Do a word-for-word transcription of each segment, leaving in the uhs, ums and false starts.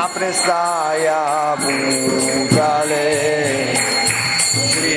Sampradaya Bhutale Shri Sri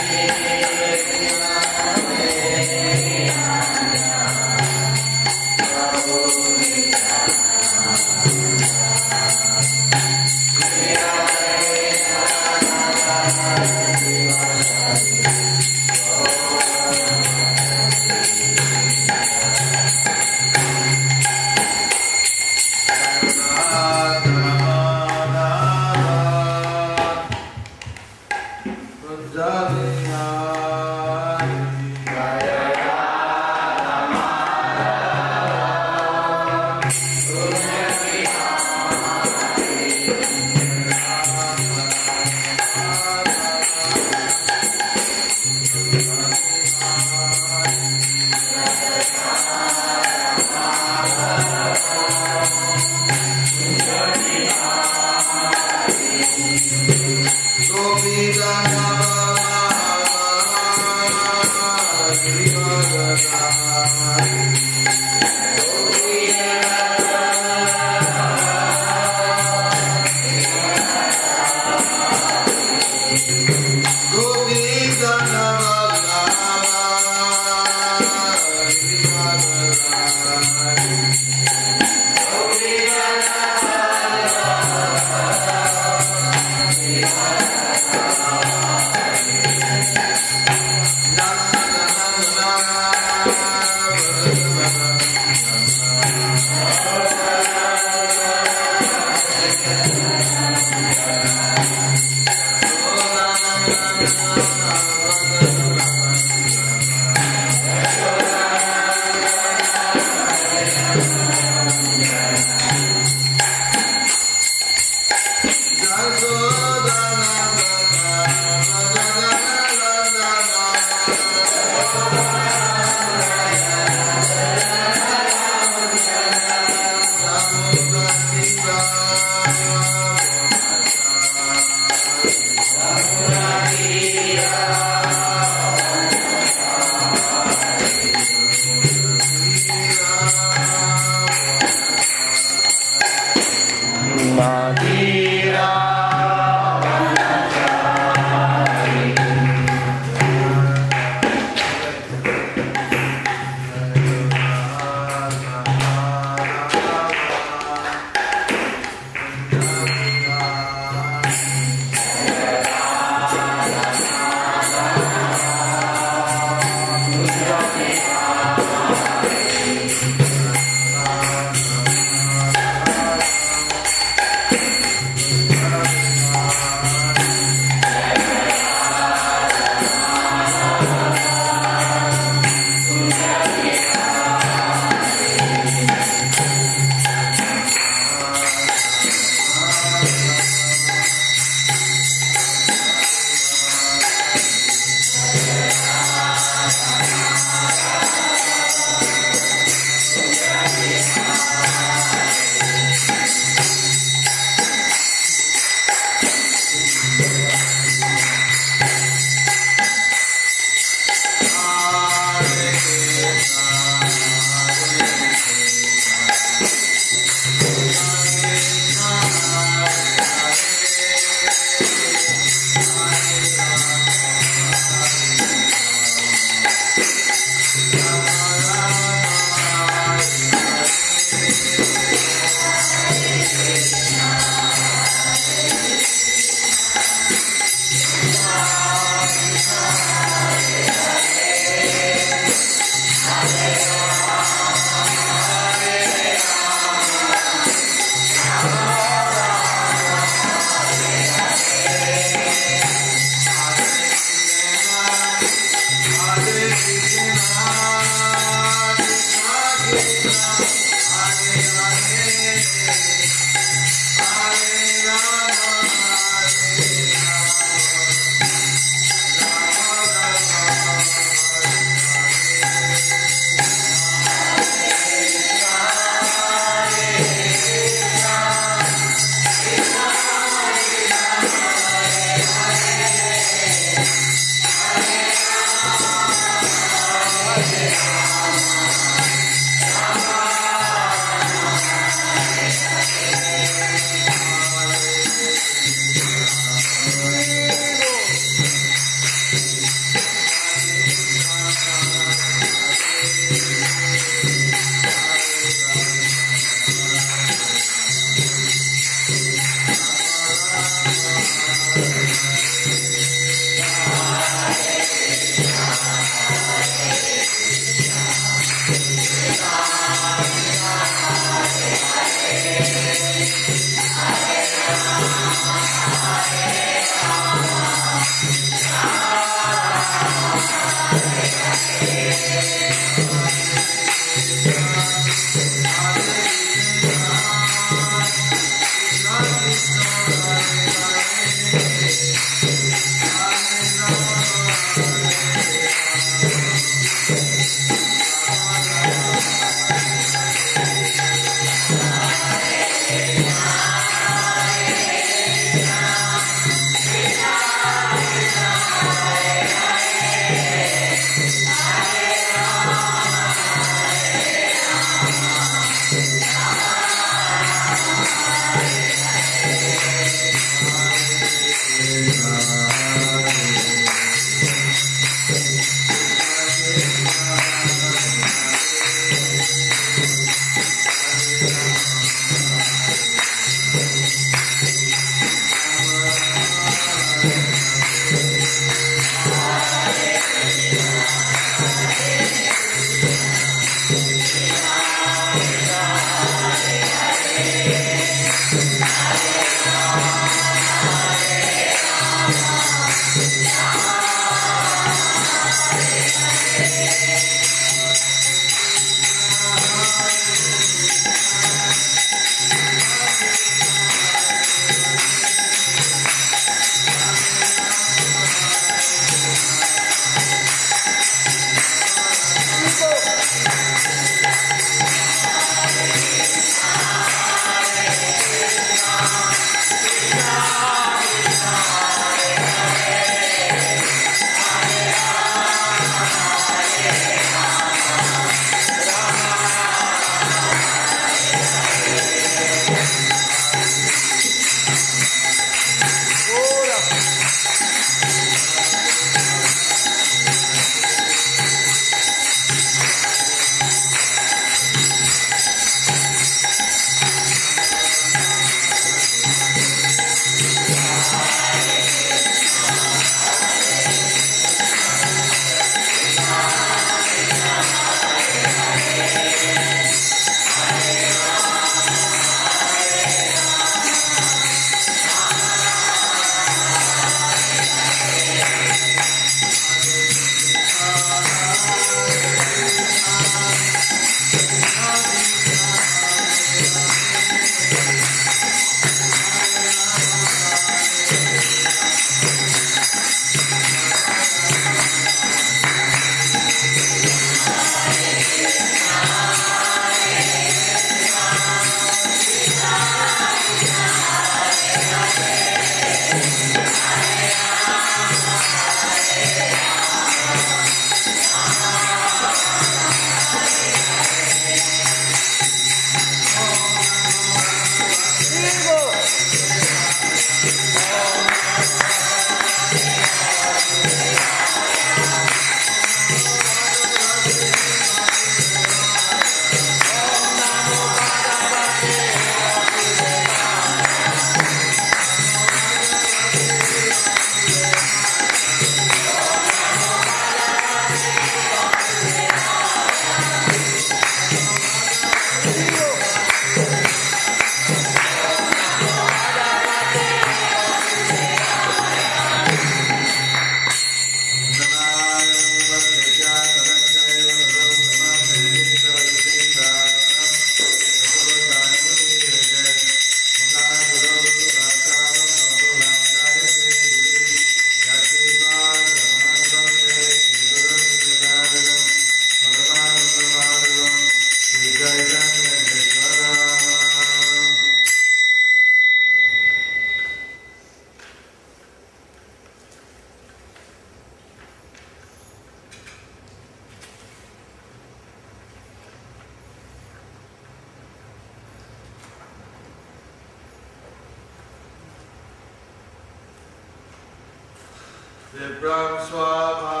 Brahma svāhā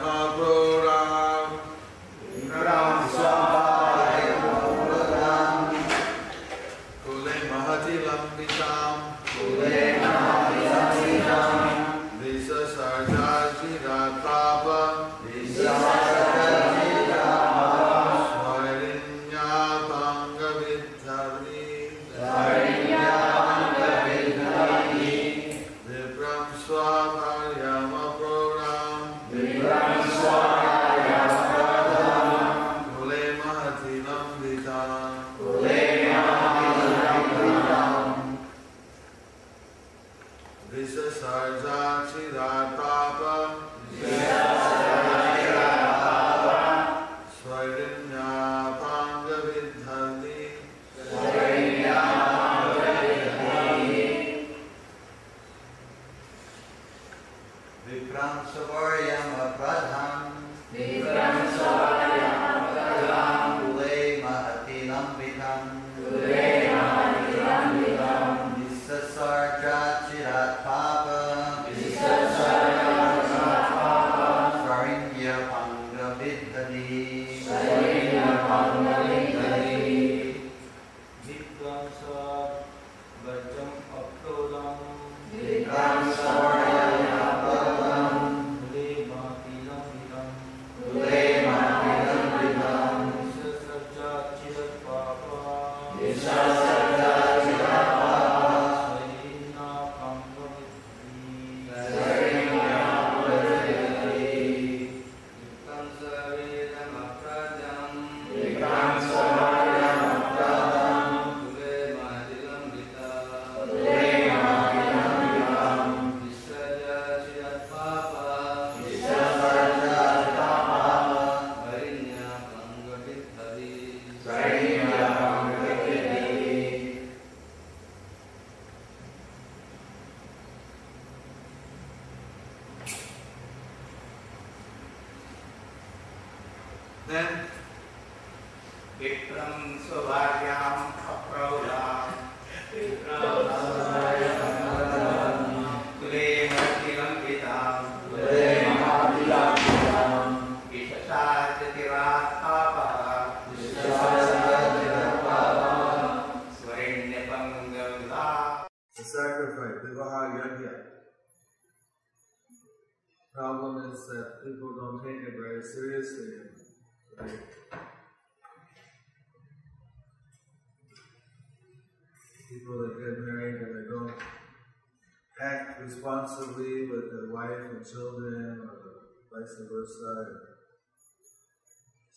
Yamadūtas, Brahma svāhā Yamadūtas, Kule mahati lambitam, Kule mahati lambitam, Visa sarja jiratapa, Visa sarja jiratapa, Swayrinya panga vidhari, Swayrinya panga vidhari, Brahma svāhā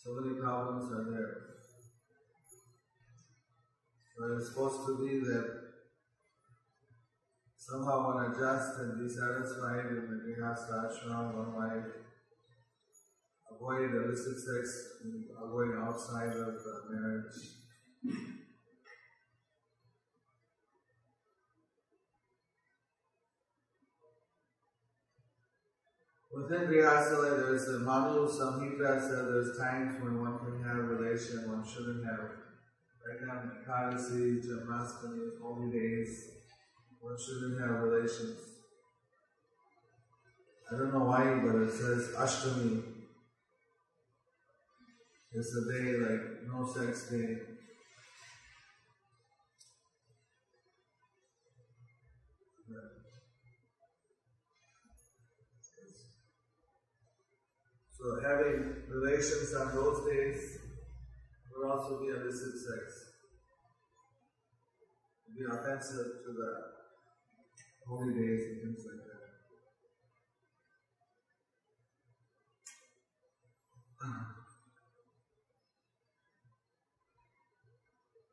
So many problems are there. But it's supposed to be that somehow one adjusts and be satisfied in the Ghastashram, one might avoid illicit sex and avoid outside of marriage. Within Riyasala, there's the Manu Samhita, so there's times when one can have a relation, one shouldn't have. Right now, Ekadasi, Jermas, holy days, one shouldn't have relations. I don't know why, but it says Ashtami. It's a day like no sex day. So having relations on those days would also be illicit sex. It would be offensive to the holy days and things like that.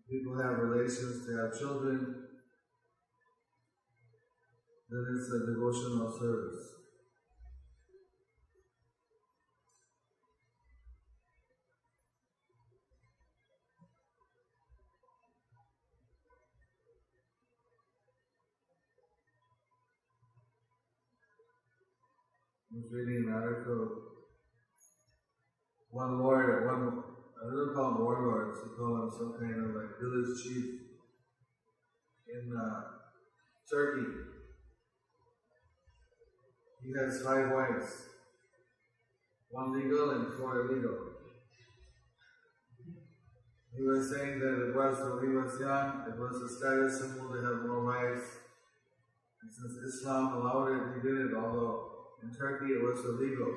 People have relations, they have children, then it's a devotional service. I was reading an article. One warrior, one, I don't call him warlords, I call him some kind of like village chief in uh, Turkey. He He has five wives, one legal and four illegal. He was saying that it was when he was young, it was a status symbol to have more wives. And since Islam allowed it, he did it, although in Turkey it was illegal.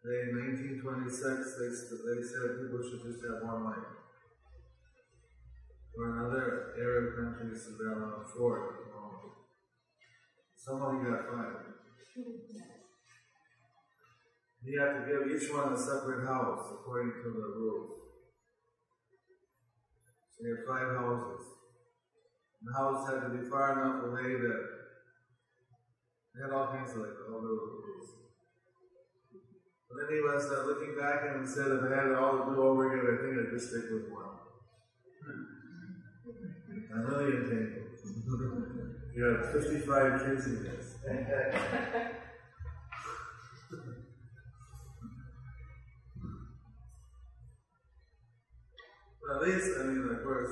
They, in nineteen twenty-six, they, they said people should just have one wife. Or in other Arab countries, they're allowed four. Someone got five. You have to give each one a separate house according to the rules. So you have five houses. And the house had to be far enough away that they had all kinds of like all the rules. But then he was uh, looking back and he said, if I had it all to do over again, I think I'd just stick with one. I'm really entangled. You have fifty-five kids in this. At least, I mean, of course,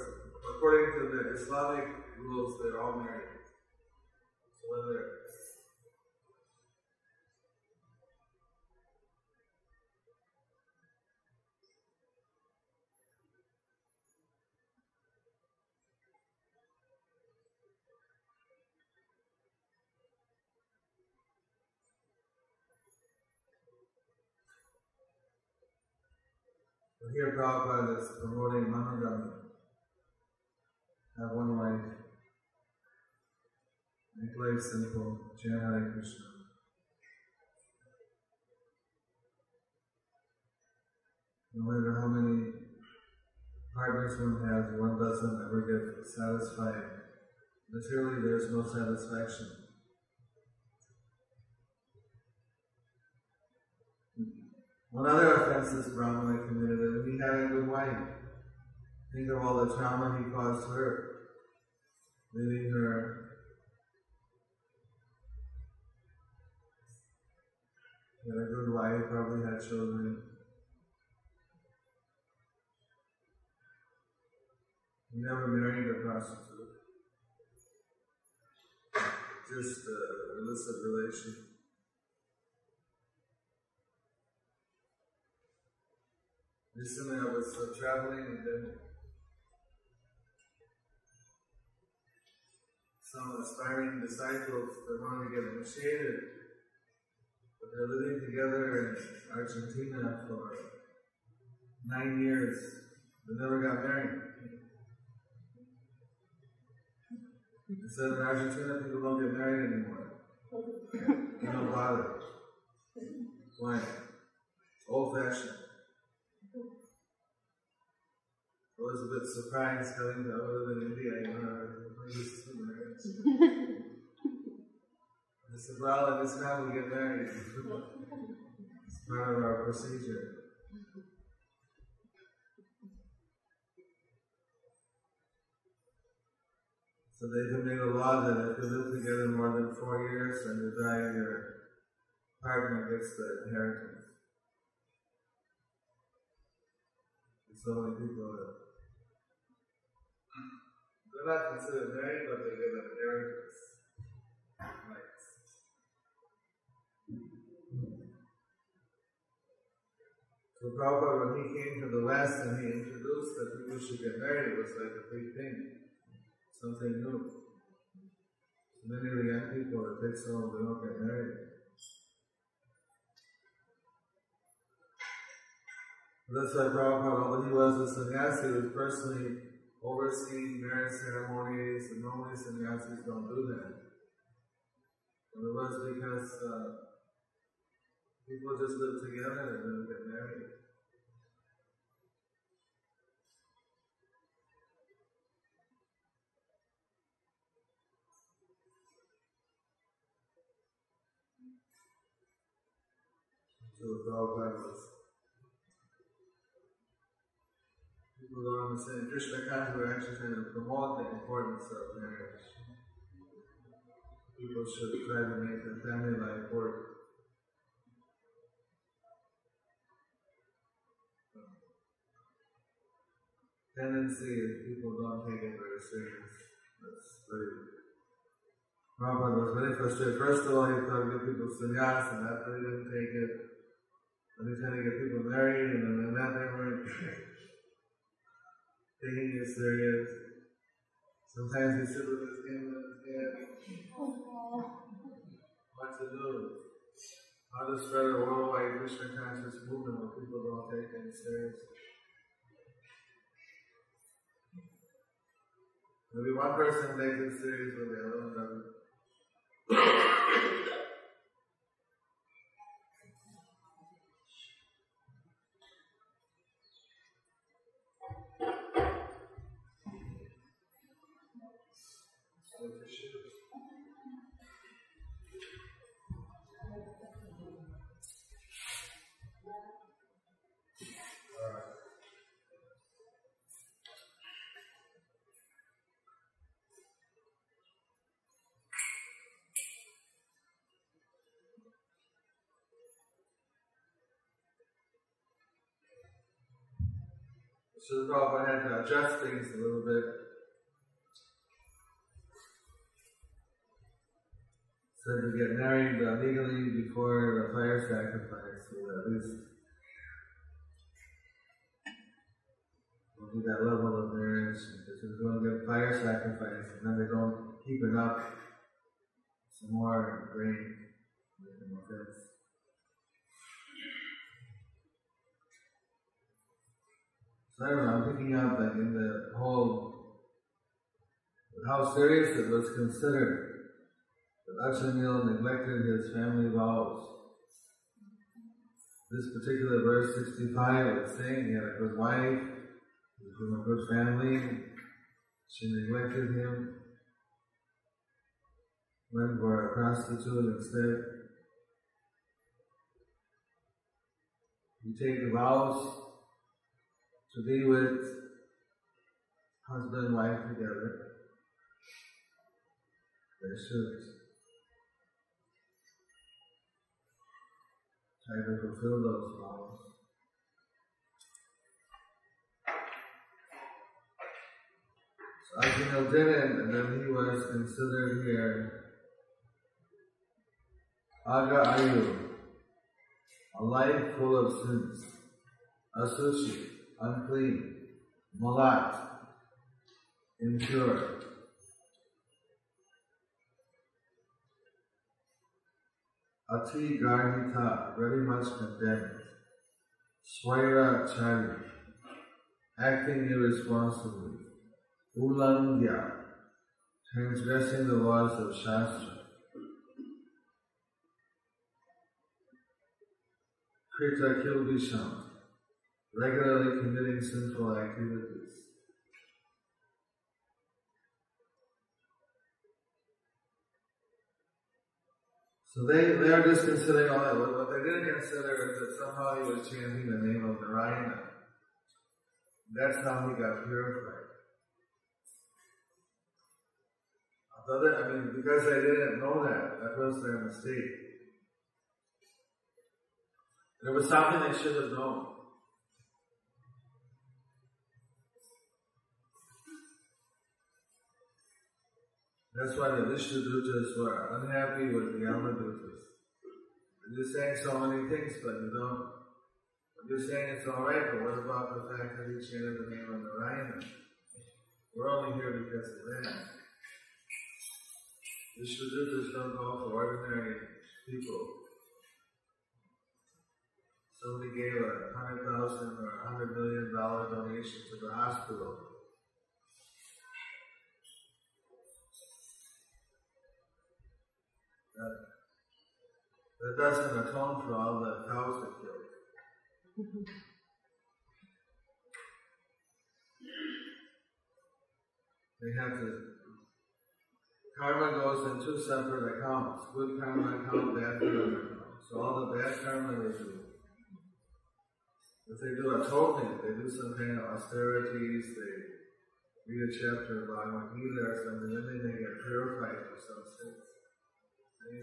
according to the Islamic rules, they're all married. So they're there. Here Prabhupada is promoting Mahadham. Have one wife. Make life simple. Chant Hare Krishna. No matter how many partners one has, one doesn't ever get satisfied. Materially, there is no satisfaction. One other offense this Brahmana committed is he had a good wife. Think of all the trauma he caused her, leaving her he had a good wife, probably had children. He never married a prostitute. Just a illicit relation. Recently, I was uh, traveling and then some aspiring disciples that wanted to get initiated, but they're living together in Argentina for nine years. They never got married. They said in Argentina, people don't get married anymore. They don't bother. Why? Old-fashioned. I was a bit surprised coming to other than India, you know, I used to marriage. I said, well, in this town we get married. It's part of our procedure. So they've made a law that if you live together more than four years and you die, your partner gets the inheritance. So many people that they're not considered married, but they get an inheritance rights. So Prabhupada, when he came to the West and he introduced that people should get married, it was like a big thing, something new. Many of the young people that take so long, they don't get married. That's why Prabhupada, although he was a sannyasi, was personally overseeing marriage ceremonies, and normally sannyasis don't do that. And it was because uh, people just live together and then get married. So Prabhupada was Although I'm saying Krishna Kanta, we're actually trying to promote the importance of marriage. People should try to make their family life work. Tendency is people don't take it very serious. That's very Prabhupada was very frustrated. First of all, he was trying to get people sannyas, and after he didn't take it, and he was trying to get people married, and then that they weren't taking it serious. Sometimes he stood with his hand on his head. What to do? How to spread a worldwide Krishna conscious movement when people don't take it seriously? Maybe one person takes it serious, but the other one doesn't. So the Prabhupada had to adjust things a little bit. So to get married uh, legally before the fire sacrifice, so at least we'll do that level of marriage. Because if we're going to get fire sacrifice and then they don't keep it up, some more grain, make them offense. So I don't know, I'm picking up that in the whole, how serious it was considered that Ajamila neglected his family vows. This particular verse sixty-five is saying he had a good wife, he was from a good family, she neglected him, went for a prostitute instead. You take the vows to be with husband and wife together. They should try to fulfill those vows. So Ajamila didn't, and then he was considered here Agha-āyu, a life full of sins, asūci, unclean, malat, impure. Ati Garhita, very much condemned. Swayra Chani, acting irresponsibly. Ulangya, transgressing the laws of Shastra. Krita Kilvisham, regularly committing sinful activities. So they, they are just considering all that. What they didn't consider is that somehow he was chanting the name of Narayana. That's how he got purified. Although, I mean, because they didn't know that, that was their mistake. It was something they should have known. That's why the Viṣṇudūtas were unhappy with the Yamadūtas. You're saying so many things, but you don't. You're saying it's alright, but what about the fact that you chanted the name of Narayana? We're only here because of that. Viṣṇudūtas don't go for ordinary people. Somebody gave a hundred thousand or a hundred million dollar donation to the hospital. That, that doesn't atone for all the cows that killed. They have to. Karma goes in two separate accounts: good karma account, bad karma account. So all the bad karma they do, if they do atonement, they do some kind of austerities. They read a chapter of Bhagavad Gita or something, and then they get purified for some sins. He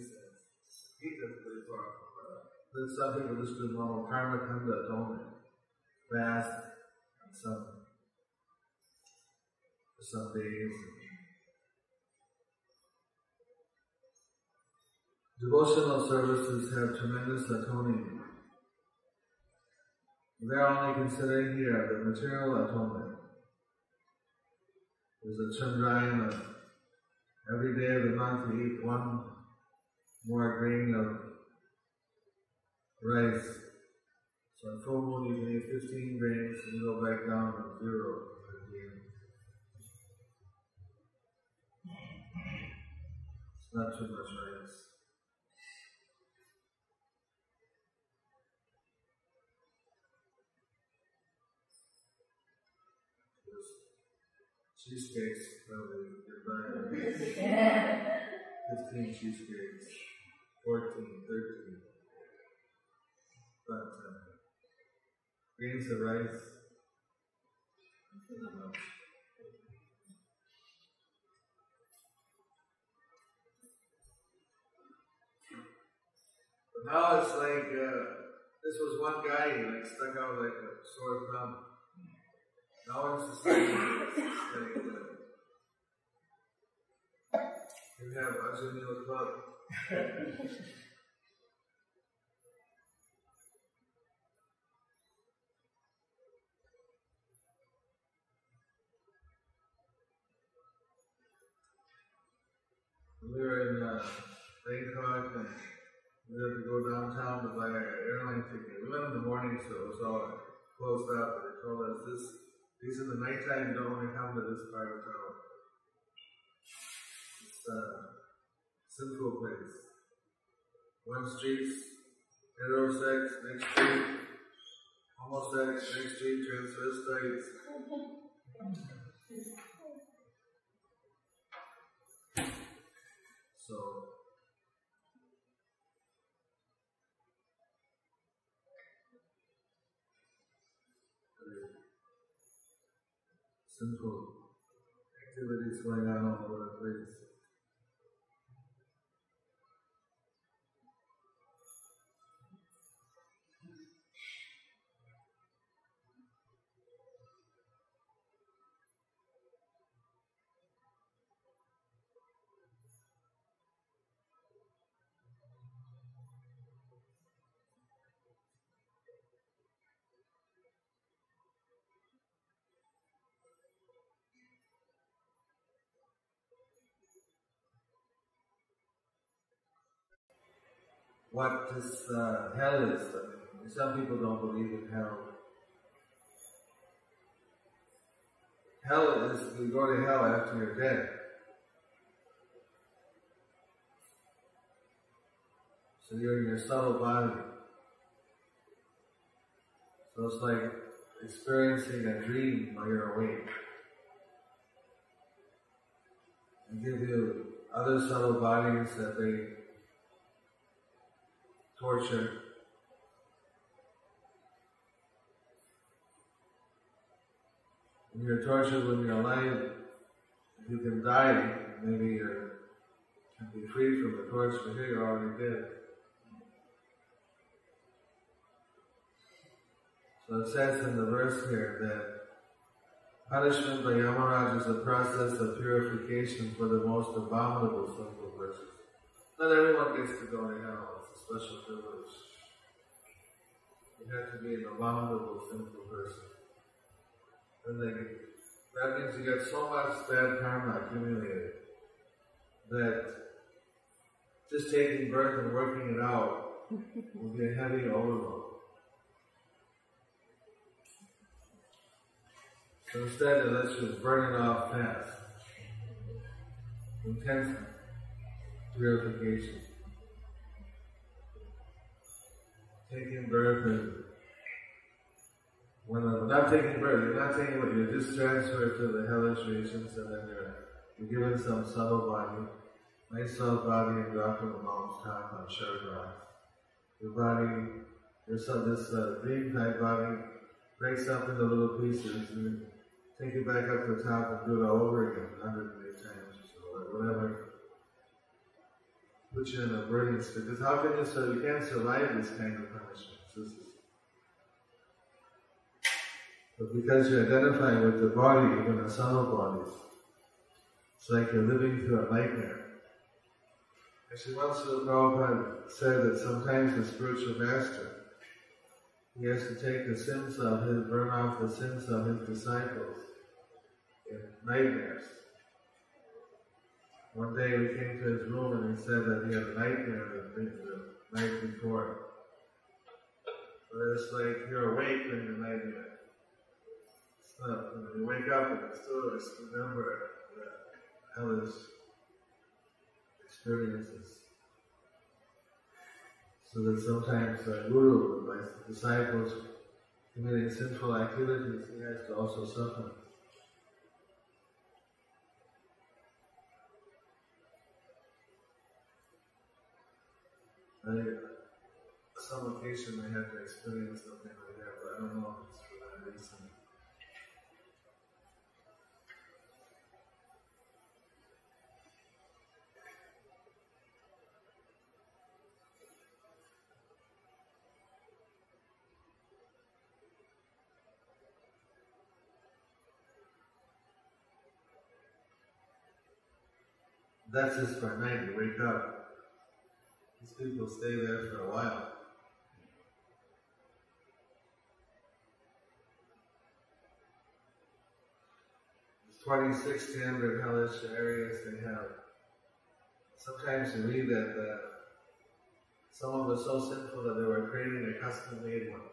doesn't really talk about it. There's some people just do normal karma-kanda atonement, fast, and some for some days. Devotional services have tremendous atoning. We are only considering here the material atonement. There's a chandrayana. Every day of the month we eat one more grain of rice. So on full moon you can eat fifteen grains and go back down to zero. It's not too much rice. Cheesecakes, probably, you're buying fifteen cheesecakes, fourteen, thirteen, but uh, grains of rice, not much. But now it's like, uh, this was one guy, he like stuck out like a sore thumb. Now it's the same. You have Ajamila club. We were in uh, Bangkok and we had to go downtown to buy an airline ticket. We went in the morning, so it was all closed up, and they told us this. These in the nighttime don't want to come to this part of town. It's a sinful place. One street, heterosex, next street, homosex, next street, transvestites. So, simple activities going on all over the place. What this uh, hell is. I mean, some people don't believe in hell. Hell is, you go to hell after you're dead. So you're in your subtle body. So it's like experiencing a dream while you're awake. And give you other subtle bodies that they torture. When you're tortured when you're alive, if you can die, maybe you can be free from the torture. Here you're already dead. So it says in the verse here that punishment by Yamaraj is a process of purification for the most abominable sinful persons. Not everyone gets to go to hell. Special privilege. You have to be an abominable, sinful person. And they, that means you get so much bad karma accumulated that just taking birth and working it out will be a heavy overload. So instead, it lets you burn it off fast. Intense purification. Taking birth and when I'm not taking birth, you're not taking birth, you're just transferred to the hellish regions and then you're, you're given some subtle body. My subtle body and dropped from the mountain top on charagra. Your body, your sub, this uh, dream type body breaks up into little pieces and you take it back up to the top and do it all over again, one hundred eight times or so, whatever. Put you in a burning state. Because how can you so you can't survive this kind of punishment? This is, but because you're identifying with the body, even a subtle body, it's like you're living through a nightmare. Actually, once Prabhupada said that sometimes the spiritual master, he has to take the sins of his, burn off the sins of his disciples in nightmares. One day we came to his room and he said that he had a nightmare the night before. So it's like you're awake when you're nightmare. It's not, when you wake up and still just remember the hellish experiences. So that sometimes the guru, like the disciples, committing sinful activities, he has to also suffer. I, some occasion I had to experience something like that, but I don't know if it's for that reason. That's just by night, you wake up. These people stay there for a while. There's twenty-six standard hellish areas they have. Sometimes you read that the, someone was so sinful that they were creating a custom-made one.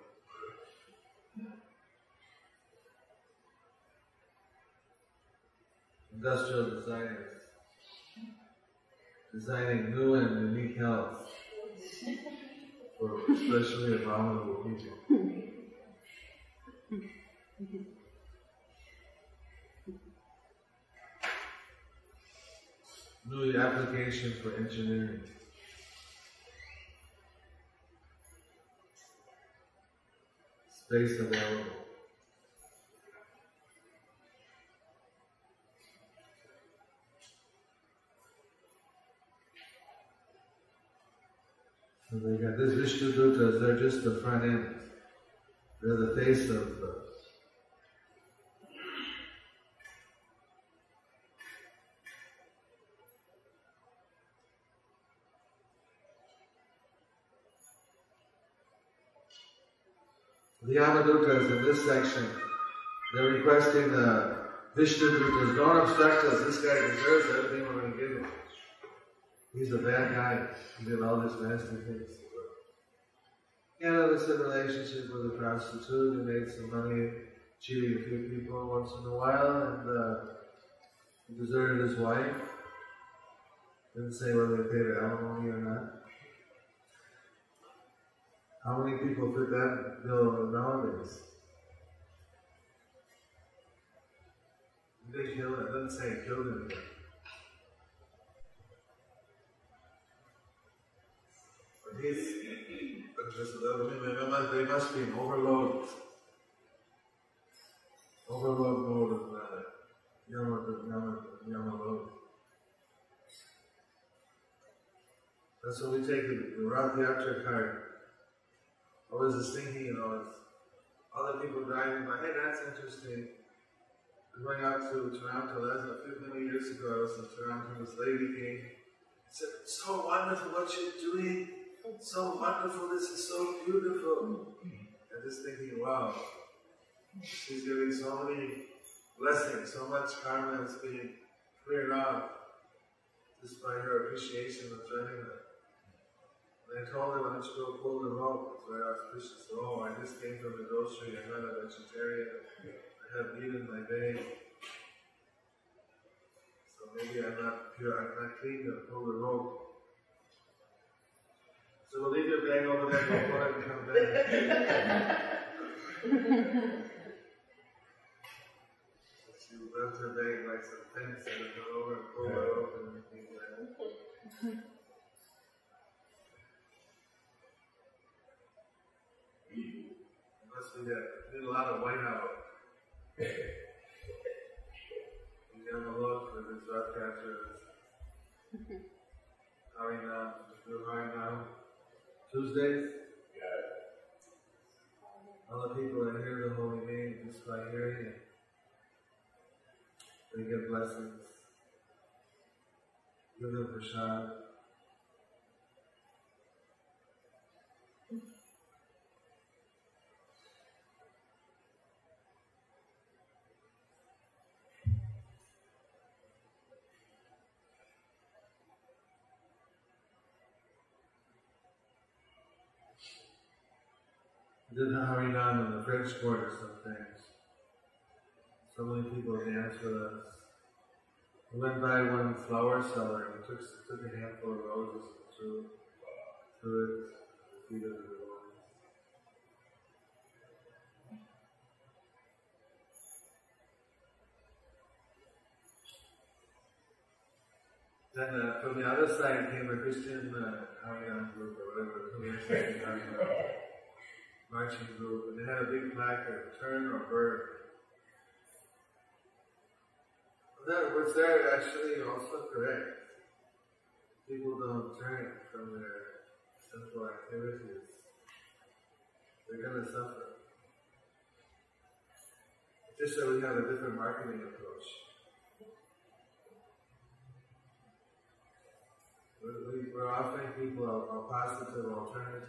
Industrial designers. Designing new and unique hells for especially abominable people. New application for engineering. Space available. So they got these Viṣṇudūtas, they're just the front end. They're the face of the The Yamadūtas in this section, they're requesting the Viṣṇudūtas, don't obstruct us, this guy deserves everything we're going to give him. He's a bad guy. He did all these nasty things. He had a relationship with a prostitute. He made some money cheating a few people once in a while, and uh, he deserted his wife. Didn't say whether they paid her alimony or not. How many people fit that bill nowadays? Did they kill him? It doesn't say he killed him. He's just, they must be an overload, overload mode of the Yamadūta. That's when we take the, the Rath Yatra card. Always this thinking, you know, it's other people driving by, hey, that's interesting. I'm going out to Toronto, that's a few many years ago, I was in Toronto, this lady came, said, so wonderful what you're doing. So wonderful, this is so beautiful. And just thinking, wow, she's giving so many blessings, so much karma is being cleared off just by her appreciation of Janina. And I told her when it's go cold and home, so I asked Krishna, so, oh, I just came from the grocery, I'm not a vegetarian, I have meat in my veins. So maybe I'm not pure, I'm not clean and cold and home. So we'll leave your bag over there before I can come back. She left her bag like some fence and it went over and pulled her open and things like that. It must be that. We need a lot of white out. You can have a look at this rock catcher. Harinam. We're Harinam. Tuesdays? Yeah. All the people that hear the holy name just by hearing it, they get blessings. Give them prasad. did the Harinam in the French Quarter sometimes. So many people danced with us. We went by one flower seller and took, took a handful of roses and threw, threw it at the feet of the Lord. Then uh, from the other side came a Christian uh, Harinam group or whatever, who was saying Harinam, marching group, and they had a big placard, turn or burn. That was there actually also correct. People don't turn from their simple activities. They're going to suffer. It's just that we have a different marketing approach. We're offering people a, a positive alternative.